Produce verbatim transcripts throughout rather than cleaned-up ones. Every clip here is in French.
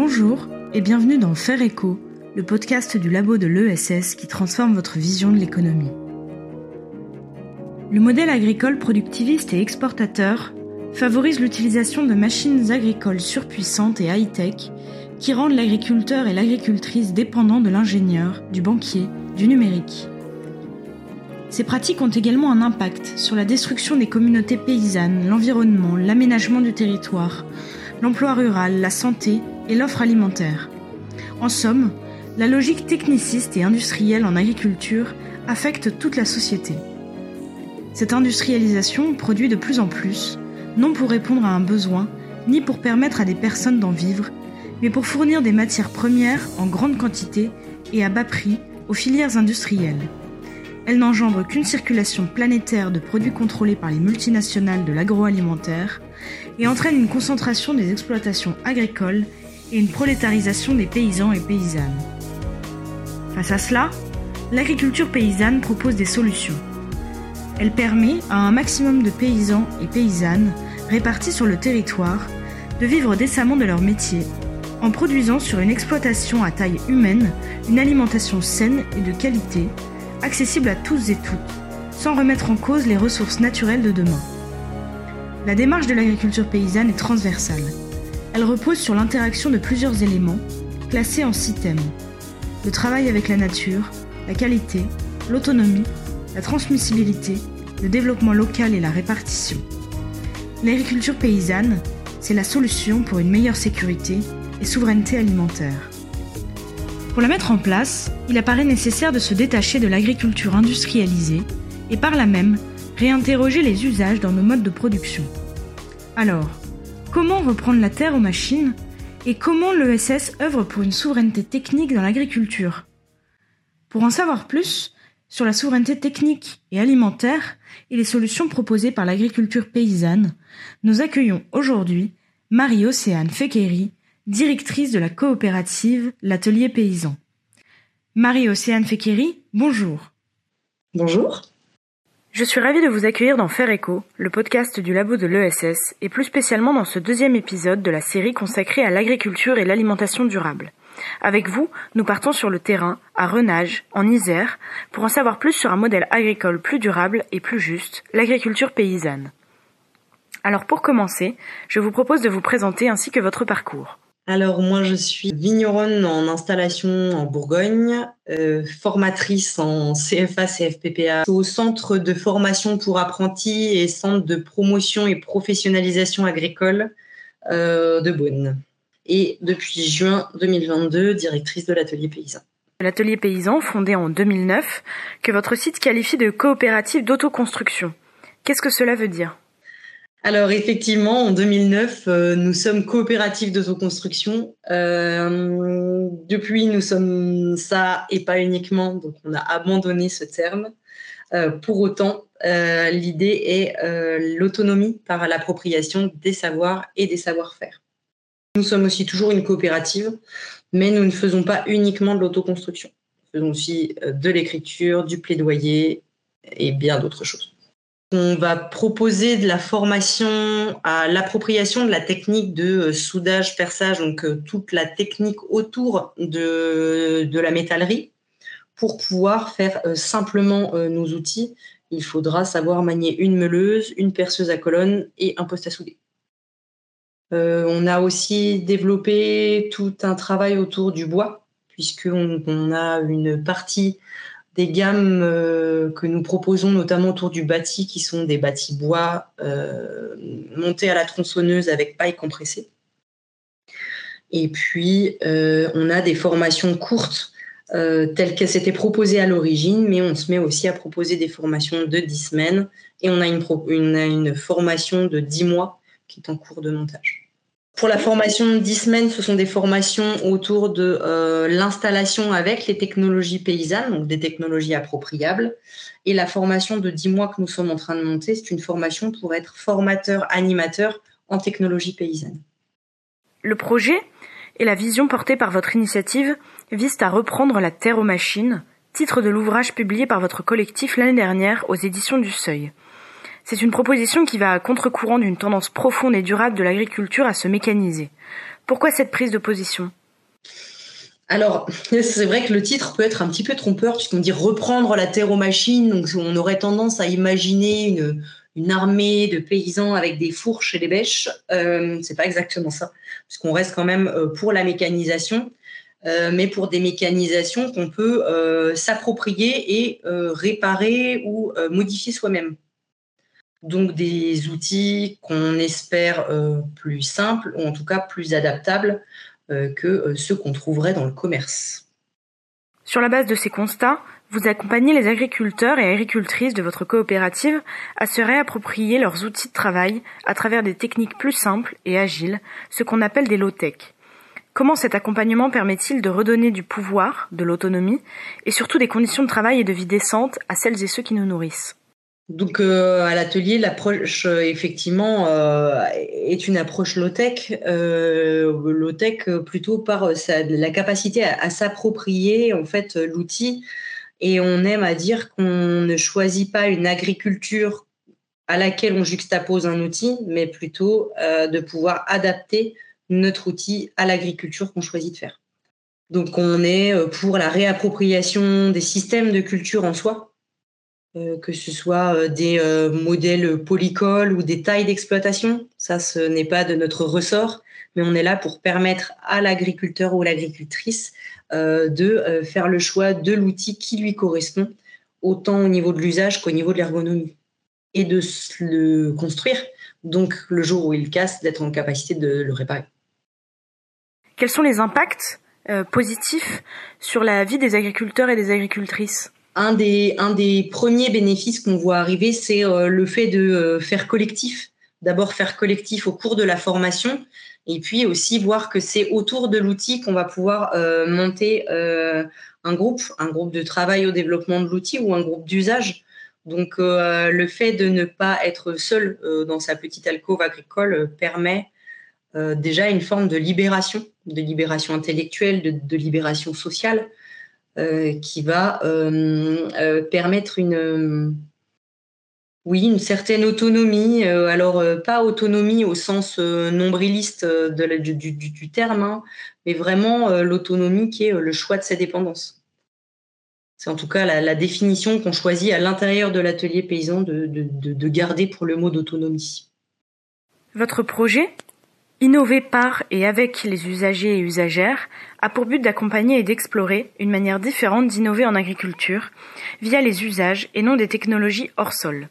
Bonjour et bienvenue dans Faire éco, le podcast du Labo de l'E S S qui transforme votre vision de l'économie. Le modèle agricole productiviste et exportateur favorise l'utilisation de machines agricoles surpuissantes et high-tech qui rendent l'agriculteur et l'agricultrice dépendants de l'ingénieur, du banquier, du numérique. Ces pratiques ont également un impact sur la destruction des communautés paysannes, l'environnement, l'aménagement du territoire, l'emploi rural, la santé et l'offre alimentaire. En somme, la logique techniciste et industrielle en agriculture affecte toute la société. Cette industrialisation produit de plus en plus, non pour répondre à un besoin, ni pour permettre à des personnes d'en vivre, mais pour fournir des matières premières en grande quantité et à bas prix aux filières industrielles. Elle n'engendre qu'une circulation planétaire de produits contrôlés par les multinationales de l'agroalimentaire et entraîne une concentration des exploitations agricoles et une prolétarisation des paysans et paysannes. Face à cela, l'agriculture paysanne propose des solutions. Elle permet à un maximum de paysans et paysannes répartis sur le territoire de vivre décemment de leur métier, en produisant sur une exploitation à taille humaine une alimentation saine et de qualité, accessible à tous et toutes, sans remettre en cause les ressources naturelles de demain. La démarche de l'agriculture paysanne est transversale. Elle repose sur l'interaction de plusieurs éléments, classés en six thèmes. Le travail avec la nature, la qualité, l'autonomie, la transmissibilité, le développement local et la répartition. L'agriculture paysanne, c'est la solution pour une meilleure sécurité et souveraineté alimentaire. Pour la mettre en place, il apparaît nécessaire de se détacher de l'agriculture industrialisée et par là même, réinterroger les usages dans nos modes de production. Alors, comment reprendre la terre aux machines et comment l'E S S œuvre pour une souveraineté technique dans l'agriculture ? Pour en savoir plus sur la souveraineté technique et alimentaire et les solutions proposées par l'agriculture paysanne, nous accueillons aujourd'hui Marie-Océane Fekeri, directrice de la coopérative L'Atelier Paysan. Marie-Océane Fekeri, bonjour. Bonjour. Je suis ravie de vous accueillir dans Faire éco, le podcast du Labo de l'E S S, et plus spécialement dans ce deuxième épisode de la série consacrée à l'agriculture et l'alimentation durable. Avec vous, nous partons sur le terrain, à Renage, en Isère, pour en savoir plus sur un modèle agricole plus durable et plus juste, l'agriculture paysanne. Alors pour commencer, je vous propose de vous présenter ainsi que votre parcours. Alors moi je suis vigneronne en installation en Bourgogne, euh, formatrice en C F A C F P P A au centre de formation pour apprentis et centre de promotion et professionnalisation agricole euh, de Beaune. Et depuis juin deux mille vingt-deux, directrice de l'Atelier Paysan. L'Atelier Paysan, fondé en deux mille neuf, que votre site qualifie de coopérative d'autoconstruction. Qu'est-ce que cela veut dire ? Alors effectivement, en deux mille neuf, euh, nous sommes coopérative d'autoconstruction. Euh, depuis, nous sommes ça et pas uniquement, donc on a abandonné ce terme. Euh, pour autant, euh, l'idée est euh, l'autonomie par l'appropriation des savoirs et des savoir-faire. Nous sommes aussi toujours une coopérative, mais nous ne faisons pas uniquement de l'autoconstruction. Nous faisons aussi de l'écriture, du plaidoyer et bien d'autres choses. On va proposer de la formation à l'appropriation de la technique de soudage, perçage, donc toute la technique autour de, de la métallerie. Pour pouvoir faire simplement nos outils, il faudra savoir manier une meuleuse, une perceuse à colonne et un poste à souder. Euh, on a aussi développé tout un travail autour du bois, puisqu'on on a une partie des gammes euh, que nous proposons notamment autour du bâti, qui sont des bâtis bois euh, montés à la tronçonneuse avec paille compressée. Et puis, euh, on a des formations courtes euh, telles qu'elles s'étaient proposées à l'origine, mais on se met aussi à proposer des formations de dix semaines et on a une, pro- une, une formation de dix mois qui est en cours de montage. Pour la formation de dix semaines, ce sont des formations autour de euh, l'installation avec les technologies paysannes, donc des technologies appropriables. Et la formation de dix mois que nous sommes en train de monter, c'est une formation pour être formateur, animateur en technologie paysanne. Le projet et la vision portée par votre initiative visent à reprendre la terre aux machines, titre de l'ouvrage publié par votre collectif l'année dernière aux éditions du Seuil. C'est une proposition qui va à contre-courant d'une tendance profonde et durable de l'agriculture à se mécaniser. Pourquoi cette prise de position ? Alors, c'est vrai que le titre peut être un petit peu trompeur, puisqu'on dit « reprendre la terre aux machines », donc on aurait tendance à imaginer une, une armée de paysans avec des fourches et des bêches. Euh, c'est pas exactement ça, puisqu'on reste quand même pour la mécanisation, euh, mais pour des mécanisations qu'on peut euh, s'approprier et euh, réparer ou euh, modifier soi-même. Donc des outils qu'on espère euh, plus simples, ou en tout cas plus adaptables, que ceux qu'on trouverait dans le commerce. Sur la base de ces constats, vous accompagnez les agriculteurs et agricultrices de votre coopérative à se réapproprier leurs outils de travail à travers des techniques plus simples et agiles, ce qu'on appelle des low-tech. Comment cet accompagnement permet-il de redonner du pouvoir, de l'autonomie et surtout des conditions de travail et de vie décentes à celles et ceux qui nous nourrissent ? Donc euh, à l'atelier, l'approche euh, effectivement euh, est une approche low-tech, euh, low-tech plutôt par euh, sa, la capacité à, à s'approprier en fait euh, l'outil. Et on aime à dire qu'on ne choisit pas une agriculture à laquelle on juxtapose un outil, mais plutôt euh, de pouvoir adapter notre outil à l'agriculture qu'on choisit de faire. Donc on est pour la réappropriation des systèmes de culture en soi, que ce soit des euh, modèles polycoles ou des tailles d'exploitation. Ça, ce n'est pas de notre ressort, mais on est là pour permettre à l'agriculteur ou à l'agricultrice euh, de euh, faire le choix de l'outil qui lui correspond, autant au niveau de l'usage qu'au niveau de l'ergonomie, et de le construire, donc le jour où il casse, d'être en capacité de le réparer. Quels sont les impacts euh, positifs sur la vie des agriculteurs et des agricultrices ? Un des, un des premiers bénéfices qu'on voit arriver, c'est euh, le fait de euh, faire collectif. D'abord faire collectif au cours de la formation, et puis aussi voir que c'est autour de l'outil qu'on va pouvoir euh, monter euh, un groupe, un groupe de travail au développement de l'outil ou un groupe d'usage. Donc euh, le fait de ne pas être seul euh, dans sa petite alcôve agricole euh, permet euh, déjà une forme de libération, de libération intellectuelle, de, de libération sociale, Euh, qui va euh, euh, permettre une, euh, oui, une certaine autonomie. Euh, alors, euh, pas autonomie au sens euh, nombriliste euh, de la, du, du, du terme, hein, mais vraiment euh, l'autonomie qui est euh, le choix de ses dépendances. C'est en tout cas la, la définition qu'on choisit à l'intérieur de l'atelier paysan de, de, de, de garder pour le mot d'autonomie. Votre projet ? Innover par et avec les usagers et usagères a pour but d'accompagner et d'explorer une manière différente d'innover en agriculture via les usages et non des technologies hors sol.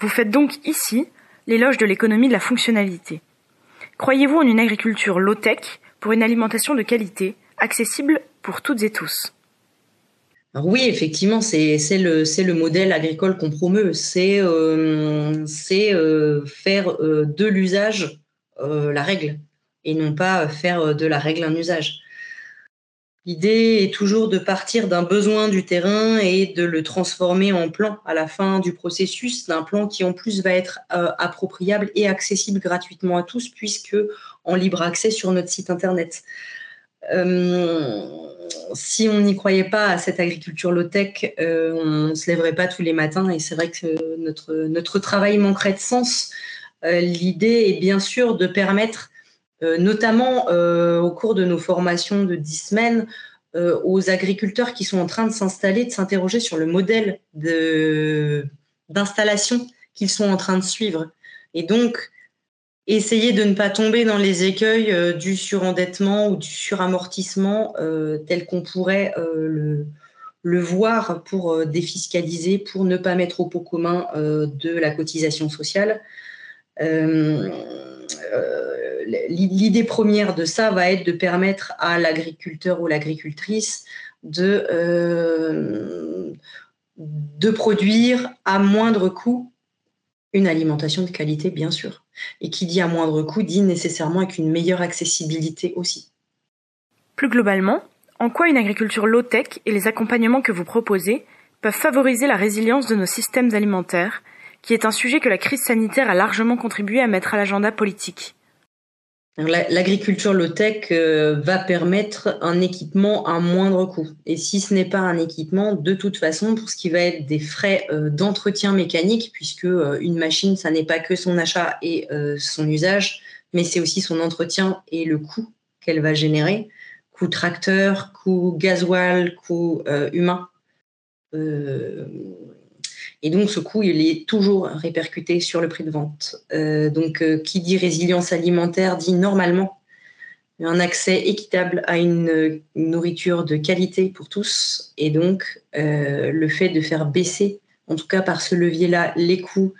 Vous faites donc ici l'éloge de l'économie de la fonctionnalité. Croyez-vous en une agriculture low-tech pour une alimentation de qualité, accessible pour toutes et tous ? Alors oui, effectivement, c'est, c'est, le, c'est le modèle agricole qu'on promeut. C'est, euh, c'est euh, faire euh, de l'usage Euh, la règle, et non pas faire de la règle un usage. L'idée est toujours de partir d'un besoin du terrain et de le transformer en plan à la fin du processus, d'un plan qui en plus va être euh, appropriable et accessible gratuitement à tous, puisque en libre accès sur notre site internet. Euh, si on n'y croyait pas à cette agriculture low-tech, euh, on ne se lèverait pas tous les matins, et c'est vrai que notre, notre travail manquerait de sens. L'idée est bien sûr de permettre, euh, notamment euh, au cours de nos formations de dix semaines, euh, aux agriculteurs qui sont en train de s'installer, de s'interroger sur le modèle de, d'installation qu'ils sont en train de suivre. Et donc, essayer de ne pas tomber dans les écueils euh, du surendettement ou du suramortissement euh, tel qu'on pourrait euh, le, le voir pour euh, défiscaliser, pour ne pas mettre au pot commun euh, de la cotisation sociale. Euh, euh, l'idée première de ça va être de permettre à l'agriculteur ou l'agricultrice de, euh, de produire à moindre coût une alimentation de qualité, bien sûr. Et qui dit à moindre coût, dit nécessairement avec une meilleure accessibilité aussi. Plus globalement, en quoi une agriculture low-tech et les accompagnements que vous proposez peuvent favoriser la résilience de nos systèmes alimentaires, qui est un sujet que la crise sanitaire a largement contribué à mettre à l'agenda politique. L'agriculture low-tech va permettre un équipement à moindre coût. Et si ce n'est pas un équipement, de toute façon, pour ce qui va être des frais d'entretien mécanique, puisque une machine, ça n'est pas que son achat et son usage, mais c'est aussi son entretien et le coût qu'elle va générer, coût tracteur, coût gasoil, coût euh, humain. Euh, et donc, ce coût, il est toujours répercuté sur le prix de vente. Euh, donc, euh, qui dit résilience alimentaire dit normalement un accès équitable à une nourriture de qualité pour tous. Et donc, euh, le fait de faire baisser, en tout cas par ce levier-là, les coûts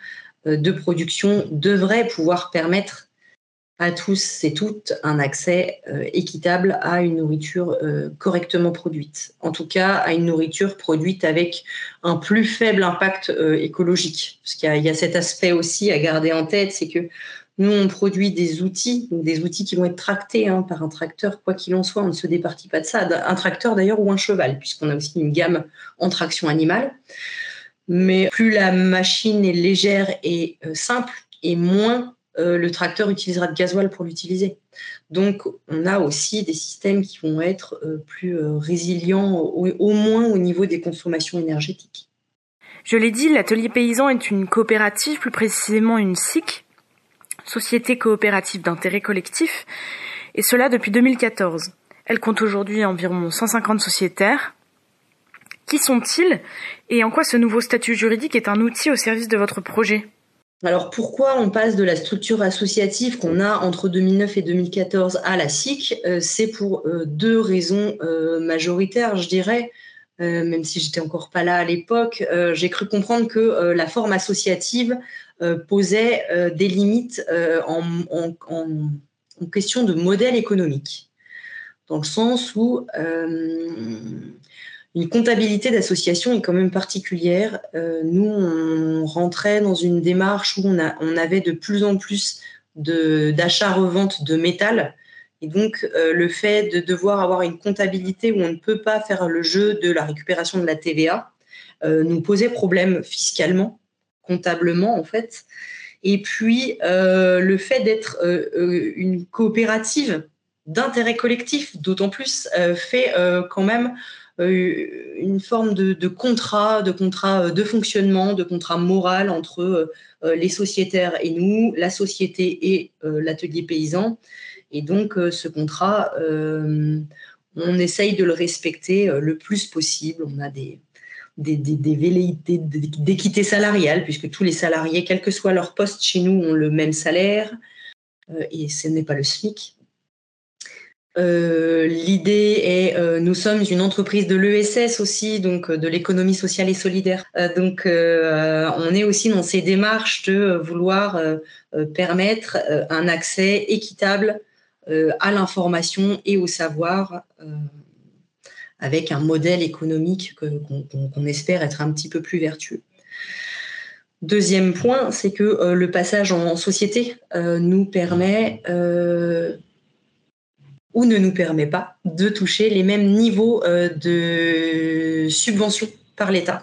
de production devrait pouvoir permettre à tous et toutes un accès euh, équitable à une nourriture euh, correctement produite. En tout cas, à une nourriture produite avec un plus faible impact euh, écologique. Parce qu'il y a, il y a cet aspect aussi à garder en tête, c'est que nous, on produit des outils, des outils qui vont être tractés hein, par un tracteur, quoi qu'il en soit, on ne se départit pas de ça. Un tracteur d'ailleurs ou un cheval, puisqu'on a aussi une gamme en traction animale. Mais plus la machine est légère et euh, simple, et moins Euh, le tracteur utilisera de gasoil pour l'utiliser. Donc, on a aussi des systèmes qui vont être euh, plus euh, résilients, au, au moins au niveau des consommations énergétiques. Je l'ai dit, l'Atelier Paysan est une coopérative, plus précisément une S C I C, Société Coopérative d'Intérêt Collectif, et cela depuis deux mille quatorze. Elle compte aujourd'hui environ cent cinquante sociétaires. Qui sont-ils et en quoi ce nouveau statut juridique est un outil au service de votre projet ? Alors, pourquoi on passe de la structure associative qu'on a entre deux mille neuf et deux mille quatorze à la S I C ? C'est pour deux raisons majoritaires, je dirais, même si j'étais encore pas là à l'époque. J'ai cru comprendre que la forme associative posait des limites en, en, en, en question de modèle économique, dans le sens où euh, une comptabilité d'association est quand même particulière. Euh, nous, on rentrait dans une démarche où on, a, on avait de plus en plus d'achats-reventes de, de métal. Et donc, euh, le fait de devoir avoir une comptabilité où on ne peut pas faire le jeu de la récupération de la T V A euh, nous posait problème fiscalement, comptablement en fait. Et puis, euh, le fait d'être euh, une coopérative d'intérêt collectif, d'autant plus, euh, fait euh, quand même une forme de, de contrat, de contrat de fonctionnement, de contrat moral entre euh, les sociétaires et nous, la société et euh, l'Atelier Paysan. Et donc, euh, ce contrat, euh, on essaye de le respecter euh, le plus possible. On a des, des, des, des velléités d'équité salariale, puisque tous les salariés, quel que soit leur poste chez nous, ont le même salaire, euh, et ce n'est pas le SMIC. Euh, l'idée est, euh, nous sommes une entreprise de l'E S S aussi, donc euh, de l'économie sociale et solidaire. Euh, donc, euh, on est aussi dans ces démarches de euh, vouloir euh, euh, permettre euh, un accès équitable euh, à l'information et au savoir, euh, avec un modèle économique que, qu'on, qu'on espère être un petit peu plus vertueux. Deuxième point, c'est que euh, le passage en société euh, nous permet... Euh, ou ne nous permet pas de toucher les mêmes niveaux de subventions par l'État.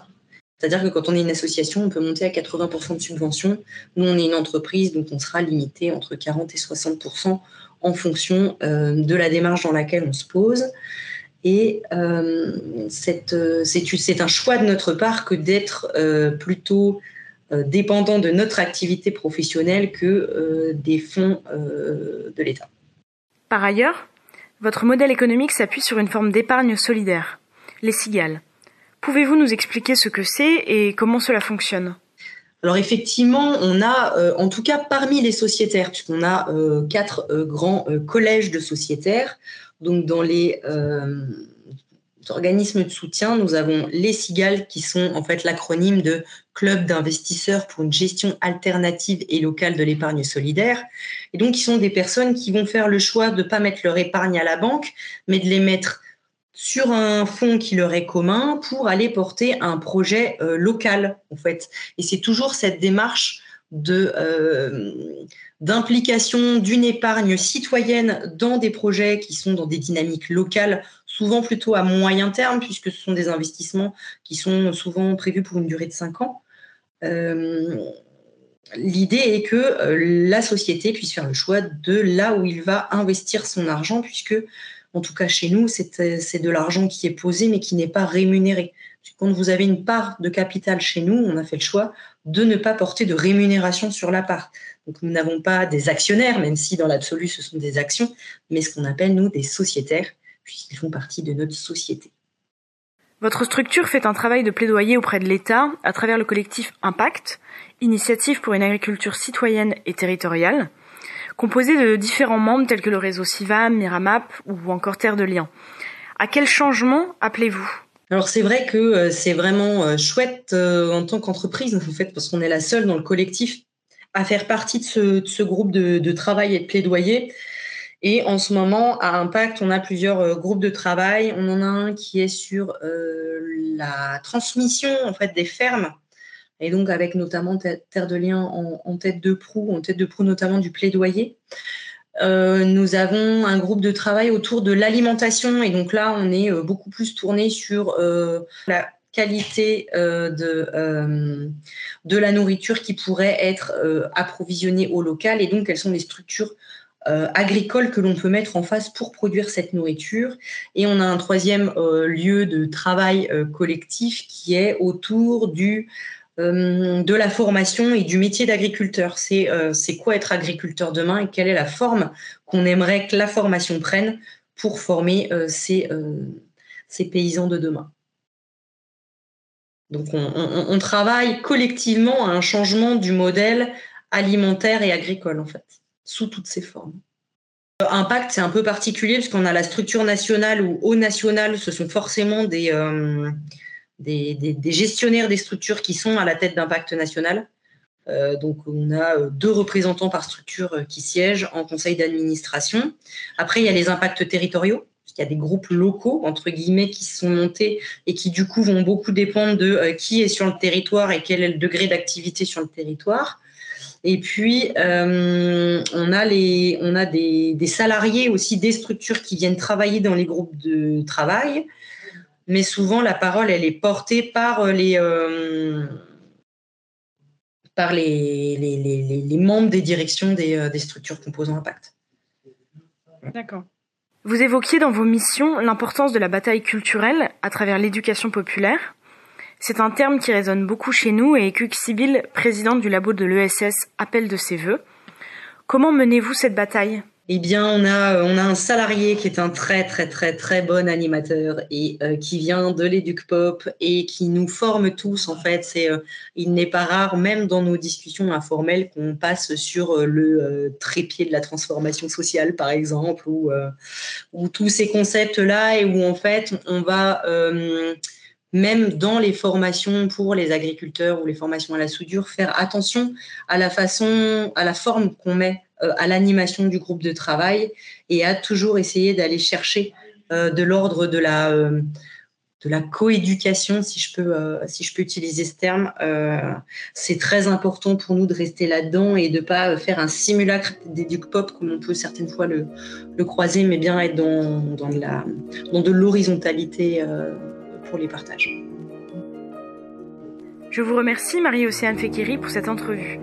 C'est-à-dire que quand on est une association, on peut monter à quatre-vingts pour cent de subventions. Nous, on est une entreprise, donc on sera limité entre quarante et soixante pour cent en fonction de la démarche dans laquelle on se pose. Et euh, c'est, c'est un choix de notre part que d'être euh, plutôt dépendant de notre activité professionnelle que euh, des fonds euh, de l'État. Par ailleurs, votre modèle économique s'appuie sur une forme d'épargne solidaire, les cigales. Pouvez-vous nous expliquer ce que c'est et comment cela fonctionne ? Alors effectivement, on a, euh, en tout cas parmi les sociétaires, puisqu'on a euh, quatre euh, grands euh, collèges de sociétaires, donc dans les euh, organismes de soutien, nous avons les cigales qui sont en fait l'acronyme de Club d'investisseurs pour une gestion alternative et locale de l'épargne solidaire. Et donc, ils sont des personnes qui vont faire le choix de ne pas mettre leur épargne à la banque, mais de les mettre sur un fonds qui leur est commun pour aller porter un projet euh, local, en fait. Et c'est toujours cette démarche de, euh, d'implication d'une épargne citoyenne dans des projets qui sont dans des dynamiques locales, souvent plutôt à moyen terme, puisque ce sont des investissements qui sont souvent prévus pour une durée de cinq ans. Euh, L'idée est que la société puisse faire le choix de là où il va investir son argent, puisque, en tout cas chez nous, c'est, c'est de l'argent qui est posé mais qui n'est pas rémunéré. Quand vous avez une part de capital chez nous, on a fait le choix de ne pas porter de rémunération sur la part. Donc, nous n'avons pas des actionnaires, même si dans l'absolu, ce sont des actions, mais ce qu'on appelle, nous, des sociétaires, puisqu'ils font partie de notre société. Votre structure fait un travail de plaidoyer auprès de l'État à travers le collectif Impact, Initiative pour une agriculture citoyenne et territoriale, composé de différents membres tels que le réseau CIVAM, MIRAMAP ou encore Terre de Liens. À quel changement appelez-vous ? Alors c'est vrai que c'est vraiment chouette en tant qu'entreprise, en fait, parce qu'on est la seule dans le collectif à faire partie de ce, de ce groupe de, de travail et de plaidoyer. Et en ce moment, à Impact, on a plusieurs groupes de travail. On en a un qui est sur euh, la transmission en fait, des fermes, et donc avec notamment Terre de Liens en, en tête de proue, en tête de proue notamment du plaidoyer. Euh, nous avons un groupe de travail autour de l'alimentation, et donc là, on est beaucoup plus tourné sur euh, la qualité euh, de, euh, de la nourriture qui pourrait être euh, approvisionnée au local, et donc quelles sont les structures Euh, agricole que l'on peut mettre en face pour produire cette nourriture. Et on a un troisième euh, lieu de travail euh, collectif qui est autour du, euh, de la formation et du métier d'agriculteur. C'est euh, c'est quoi être agriculteur demain et quelle est la forme qu'on aimerait que la formation prenne pour former euh, ces, euh, ces paysans de demain. Donc on, on, on travaille collectivement à un changement du modèle alimentaire et agricole en fait, sous toutes ses formes. Impact, c'est un peu particulier parce qu'on a la structure nationale ou haut nationale, ce sont forcément des, euh, des, des, des gestionnaires des structures qui sont à la tête d'Impact national. Euh, donc, on a deux représentants par structure qui siègent en conseil d'administration. Après, il y a les impacts territoriaux, parce qu'il y a des groupes locaux, entre guillemets, qui se sont montés et qui, du coup, vont beaucoup dépendre de euh, qui est sur le territoire et quel est le degré d'activité sur le territoire. Et puis, euh, on a, les, on a des, des salariés aussi, des structures qui viennent travailler dans les groupes de travail. Mais souvent, la parole, elle est portée par les, euh, par les, les, les, les, les membres des directions des, des structures composant Impact. D'accord. Vous évoquiez dans vos missions l'importance de la bataille culturelle à travers l'éducation populaire. C'est un terme qui résonne beaucoup chez nous et que Sibille, présidente du Labo de l'E S S, appelle de ses vœux. Comment menez-vous cette bataille ? Eh bien, on a, on a un salarié qui est un très, très, très, très bon animateur et euh, qui vient de l'Éduc Pop et qui nous forme tous, en fait. C'est, euh, il n'est pas rare, même dans nos discussions informelles, qu'on passe sur euh, le euh, trépied de la transformation sociale, par exemple, ou euh, tous ces concepts-là et où, en fait, on va... Euh, même dans les formations pour les agriculteurs ou les formations à la soudure, faire attention à la façon, à la forme qu'on met à l'animation du groupe de travail et à toujours essayer d'aller chercher de l'ordre de la, de la coéducation, si je peux, si je peux utiliser ce terme. C'est très important pour nous de rester là-dedans et de ne pas faire un simulacre d'Éduc Pop comme on peut certaines fois le, le croiser, mais bien être dans, dans de la, dans de l'horizontalité pour les partages. Je vous remercie Marie-Océane Fekeri pour cette entrevue.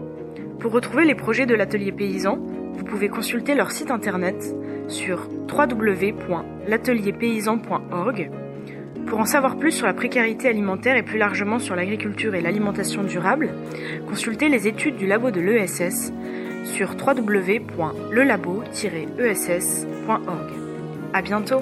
Pour retrouver les projets de l'Atelier Paysan, vous pouvez consulter leur site internet sur w w w point l'atelier paysan point org. Pour en savoir plus sur la précarité alimentaire et plus largement sur l'agriculture et l'alimentation durable, consultez les études du Labo de l'E S S sur w w w point le labo tiret e s s point org. À bientôt.